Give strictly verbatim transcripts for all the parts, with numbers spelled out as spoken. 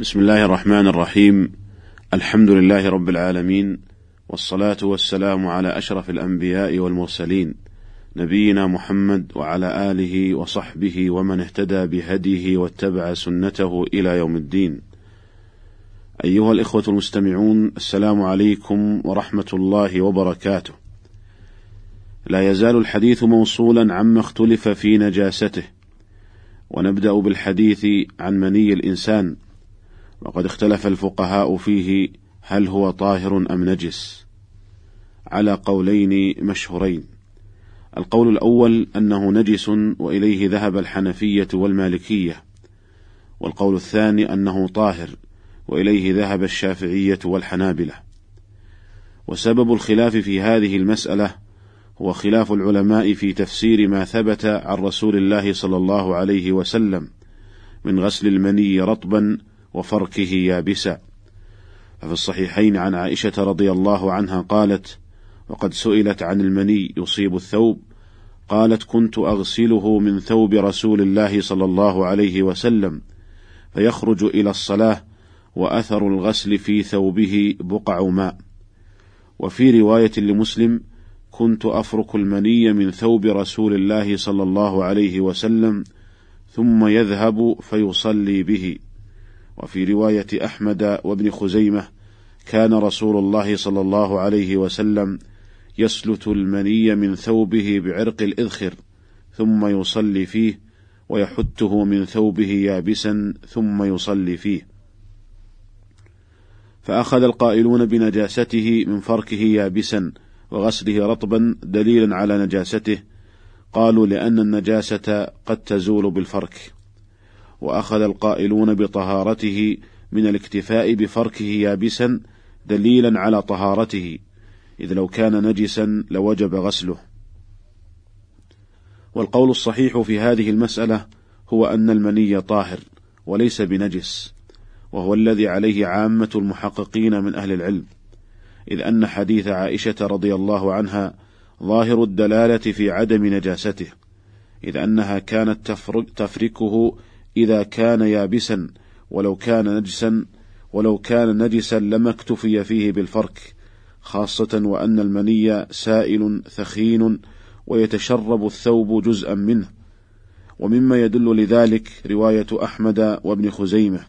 بسم الله الرحمن الرحيم. الحمد لله رب العالمين، والصلاة والسلام على أشرف الأنبياء والمرسلين، نبينا محمد وعلى آله وصحبه ومن اهتدى بهديه واتبع سنته إلى يوم الدين. أيها الإخوة المستمعون، السلام عليكم ورحمة الله وبركاته. لا يزال الحديث موصولا عما اختلف في نجاسته، ونبدأ بالحديث عن مني الإنسان، وقد اختلف الفقهاء فيه هل هو طاهر أم نجس، على قولين مشهورين. القول الأول أنه نجس، وإليه ذهب الحنفية والمالكية، والقول الثاني أنه طاهر، وإليه ذهب الشافعية والحنابلة. وسبب الخلاف في هذه المسألة هو خلاف العلماء في تفسير ما ثبت عن رسول الله صلى الله عليه وسلم من غسل المني رطبا وفركه يابسا. ففي الصحيحين عن عائشة رضي الله عنها قالت، وقد سئلت عن المني يصيب الثوب، قالت: كنت أغسله من ثوب رسول الله صلى الله عليه وسلم فيخرج إلى الصلاة، وأثر الغسل في ثوبه بقع ماء. وفي رواية لمسلم: كنت أفرك المني من ثوب رسول الله صلى الله عليه وسلم ثم يذهب فيصلي به. وفي رواية أحمد وابن خزيمة: كان رسول الله صلى الله عليه وسلم يسلت المني من ثوبه بعرق الإذخر ثم يصلي فيه، ويحته من ثوبه يابسا ثم يصلي فيه. فأخذ القائلون بنجاسته من فركه يابسا وغسله رطبا دليلا على نجاسته، قالوا لأن النجاسة قد تزول بالفرك. وأخذ القائلون بطهارته من الاكتفاء بفركه يابسا دليلا على طهارته، إذ لو كان نجسا لوجب غسله. والقول الصحيح في هذه المسألة هو أن المني طاهر وليس بنجس، وهو الذي عليه عامة المحققين من أهل العلم، إذ أن حديث عائشة رضي الله عنها ظاهر الدلالة في عدم نجاسته، إذ أنها كانت تفرك تفركه إذا كان يابسا، ولو كان نجسا ولو كان نجسا لما اكتفي فيه بالفرك، خاصة وأن المني سائل ثخين ويتشرب الثوب جزءا منه. ومما يدل لذلك رواية أحمد وابن خزيمة: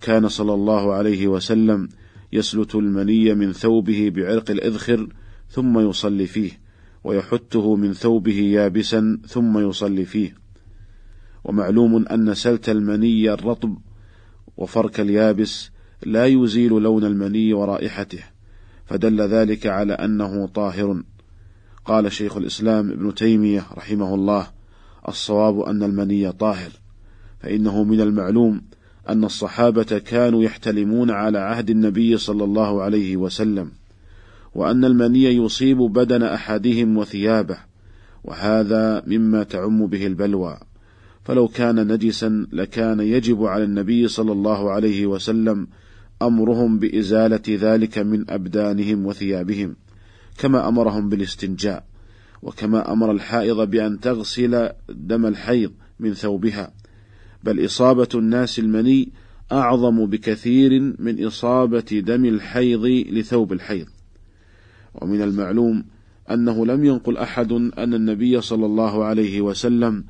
كان صلى الله عليه وسلم يسلت المني من ثوبه بعرق الإذخر ثم يصلي فيه، ويحته من ثوبه يابسا ثم يصلي فيه. ومعلوم أن سلت المني الرطب وفرك اليابس لا يزيل لون المني ورائحته، فدل ذلك على أنه طاهر. قال شيخ الإسلام ابن تيمية رحمه الله: الصواب أن المني طاهر، فإنه من المعلوم أن الصحابة كانوا يحتلمون على عهد النبي صلى الله عليه وسلم، وأن المني يصيب بدن أحدهم وثيابه، وهذا مما تعم به البلوى. فلو كان نجسا لكان يجب على النبي صلى الله عليه وسلم أمرهم بإزالة ذلك من أبدانهم وثيابهم، كما أمرهم بالاستنجاء، وكما أمر الحائض بأن تغسل دم الحيض من ثوبها. بل إصابة الناس المني أعظم بكثير من إصابة دم الحيض لثوب الحيض. ومن المعلوم أنه لم ينقل أحد أن النبي صلى الله عليه وسلم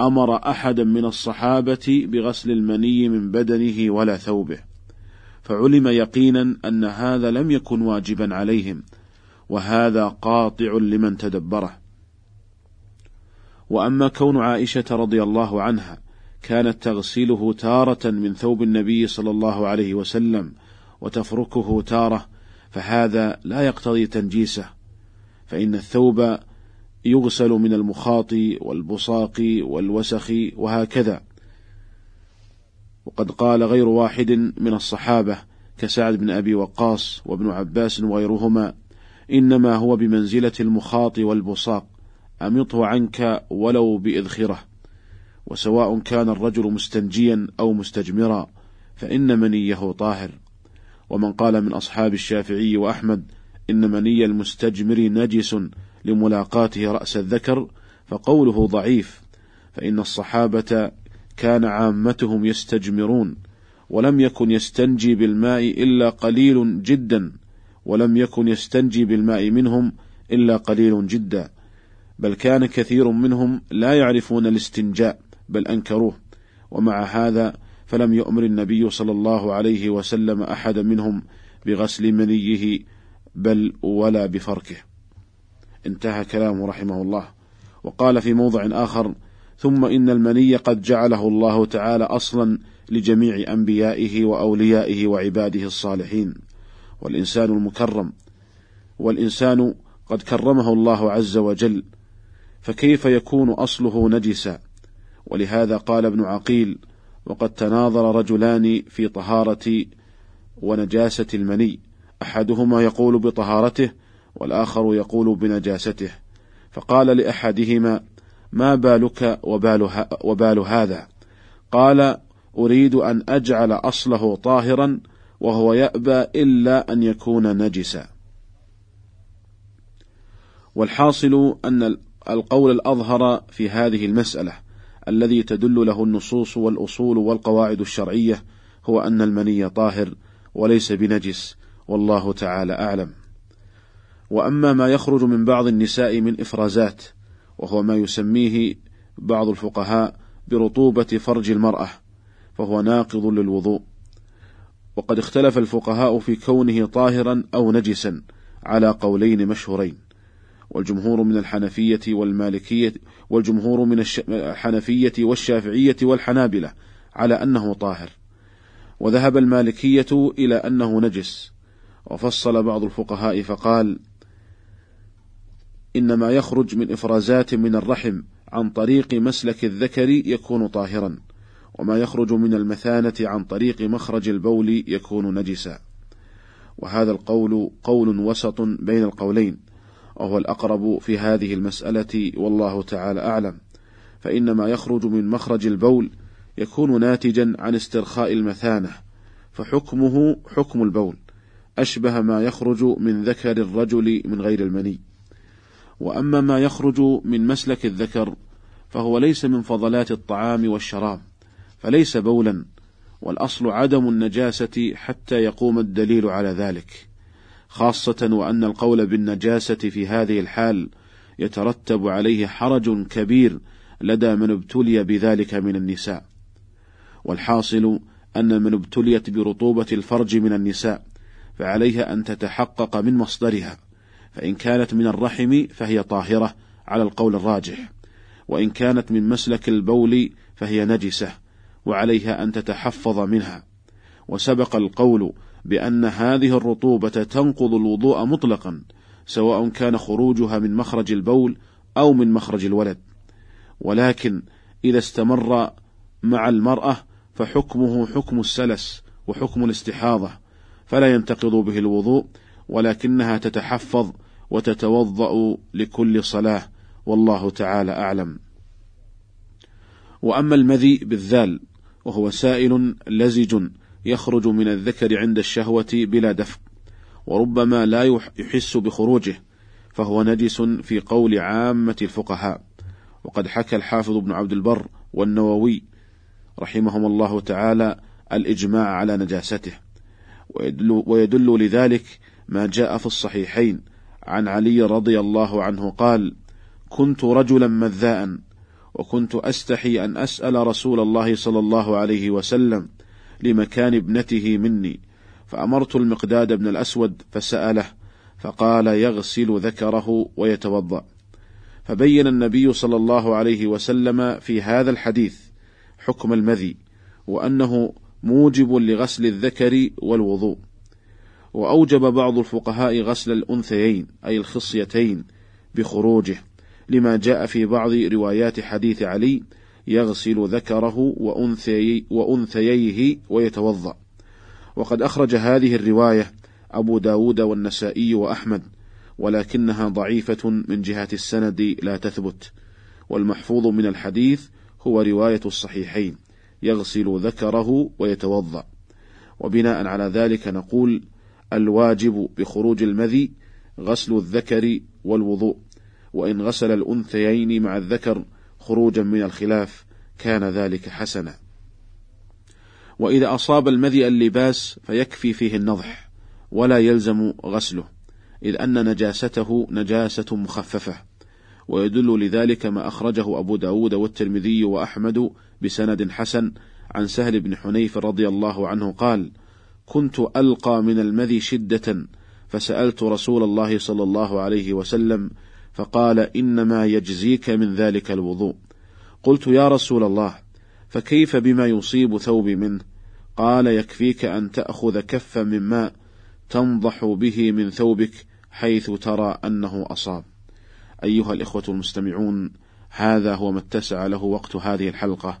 أمر أحدا من الصحابة بغسل المني من بدنه ولا ثوبه، فعلم يقينا أن هذا لم يكن واجبا عليهم، وهذا قاطع لمن تدبره. وأما كون عائشة رضي الله عنها كانت تغسله تارة من ثوب النبي صلى الله عليه وسلم وتفركه تارة، فهذا لا يقتضي تنجيسه، فإن الثوب يغسل من المخاط والبصاق والوسخ وهكذا. وقد قال غير واحد من الصحابة كسعد بن أبي وقاص وابن عباس وغيرهما: إنما هو بمنزلة المخاط والبصاق، أمطه عنك ولو بإذخره. وسواء كان الرجل مستنجيا أو مستجمرا فإن منيه طاهر. ومن قال من أصحاب الشافعي وأحمد إن مني المستجمر نجس لملاقاته رأس الذكر فقوله ضعيف، فإن الصحابة كان عامتهم يستجمرون، ولم يكن يستنجي بالماء إلا قليل جدا ولم يكن يستنجي بالماء منهم إلا قليل جدا، بل كان كثير منهم لا يعرفون الاستنجاء بل أنكروه. ومع هذا فلم يؤمر النبي صلى الله عليه وسلم أحد منهم بغسل منيه بل ولا بفركه. انتهى كلامه رحمه الله. وقال في موضع آخر: ثم إن المني قد جعله الله تعالى أصلا لجميع أنبيائه وأوليائه وعباده الصالحين، والإنسان المكرم، والإنسان قد كرمه الله عز وجل، فكيف يكون أصله نجسا؟ ولهذا قال ابن عقيل: وقد تناظر رجلان في طهارة ونجاسة المني، أحدهما يقول بطهارته والآخر يقول بنجاسته، فقال لأحدهما: ما بالك وبال, وبال هذا؟ قال: أريد أن أجعل أصله طاهرا وهو يأبى إلا أن يكون نجسا. والحاصل أن القول الأظهر في هذه المسألة الذي تدل له النصوص والأصول والقواعد الشرعية هو أن المني طاهر وليس بنجس، والله تعالى أعلم. وأما ما يخرج من بعض النساء من إفرازات، وهو ما يسميه بعض الفقهاء برطوبة فرج المرأة، فهو ناقض للوضوء. وقد اختلف الفقهاء في كونه طاهرا أو نجسا على قولين مشهورين، والجمهور من الحنفية والمالكية والجمهور من الحنفية والشافعية والحنابلة على أنه طاهر، وذهب المالكية إلى أنه نجس. وفصل بعض الفقهاء فقال: إنما يخرج من إفرازات من الرحم عن طريق مسلك الذكر يكون طاهرا، وما يخرج من المثانة عن طريق مخرج البول يكون نجسا. وهذا القول قول وسط بين القولين، وهو الأقرب في هذه المسألة، والله تعالى أعلم. فإنما يخرج من مخرج البول يكون ناتجا عن استرخاء المثانة، فحكمه حكم البول، أشبه ما يخرج من ذكر الرجل من غير المني. وأما ما يخرج من مسلك الذكر فهو ليس من فضلات الطعام والشراب، فليس بولا، والأصل عدم النجاسة حتى يقوم الدليل على ذلك، خاصة وأن القول بالنجاسة في هذه الحال يترتب عليه حرج كبير لدى من ابتلي بذلك من النساء. والحاصل أن من ابتليت برطوبة الفرج من النساء فعليها أن تتحقق من مصدرها، فإن كانت من الرحم فهي طاهرة على القول الراجح، وإن كانت من مسلك البول فهي نجسة وعليها أن تتحفظ منها. وسبق القول بأن هذه الرطوبة تنقض الوضوء مطلقا، سواء كان خروجها من مخرج البول أو من مخرج الولد. ولكن إذا استمر مع المرأة فحكمه حكم السلس وحكم الاستحاضة، فلا ينتقض به الوضوء، ولكنها تتحفظ وتتوضأ لكل صلاة، والله تعالى أعلم. وأما المذي بالذال، وهو سائل لزج يخرج من الذكر عند الشهوة بلا دفق، وربما لا يحس بخروجه، فهو نجس في قول عامة الفقهاء. وقد حكى الحافظ ابن عبد البر والنووي رحمهم الله تعالى الإجماع على نجاسته، ويدل, ويدل لذلك ما جاء في الصحيحين عن علي رضي الله عنه قال: كنت رجلا مذاء، وكنت أستحي أن أسأل رسول الله صلى الله عليه وسلم لمكان ابنته مني، فأمرت المقداد بن الأسود فسأله، فقال: يغسل ذكره ويتوضأ. فبين النبي صلى الله عليه وسلم في هذا الحديث حكم المذي، وأنه موجب لغسل الذكر والوضوء. وأوجب بعض الفقهاء غسل الأنثيين أي الخصيتين بخروجه، لما جاء في بعض روايات حديث علي: يغسل ذكره وأنثي وأنثييه ويتوضأ. وقد أخرج هذه الرواية أبو داود والنسائي وأحمد، ولكنها ضعيفة من جهة السند لا تثبت، والمحفوظ من الحديث هو رواية الصحيحين: يغسل ذكره ويتوضأ. وبناء على ذلك نقول: الواجب بخروج المذي غسل الذكر والوضوء، وإن غسل الأنثيين مع الذكر خروجا من الخلاف كان ذلك حسنا. وإذا أصاب المذي اللباس فيكفي فيه النضح ولا يلزم غسله، إذ أن نجاسته نجاسة مخففة، ويدل لذلك ما أخرجه أبو داود والترمذي وأحمد بسند حسن عن سهل بن حنيف رضي الله عنه قال: كنت ألقى من المذي شدة فسألت رسول الله صلى الله عليه وسلم فقال: إنما يجزيك من ذلك الوضوء. قلت: يا رسول الله، فكيف بما يصيب ثوبي منه؟ قال: يكفيك أن تأخذ كفا من ماء تنضح به من ثوبك حيث ترى أنه أصاب. أيها الإخوة المستمعون، هذا هو ما اتسع له وقت هذه الحلقة،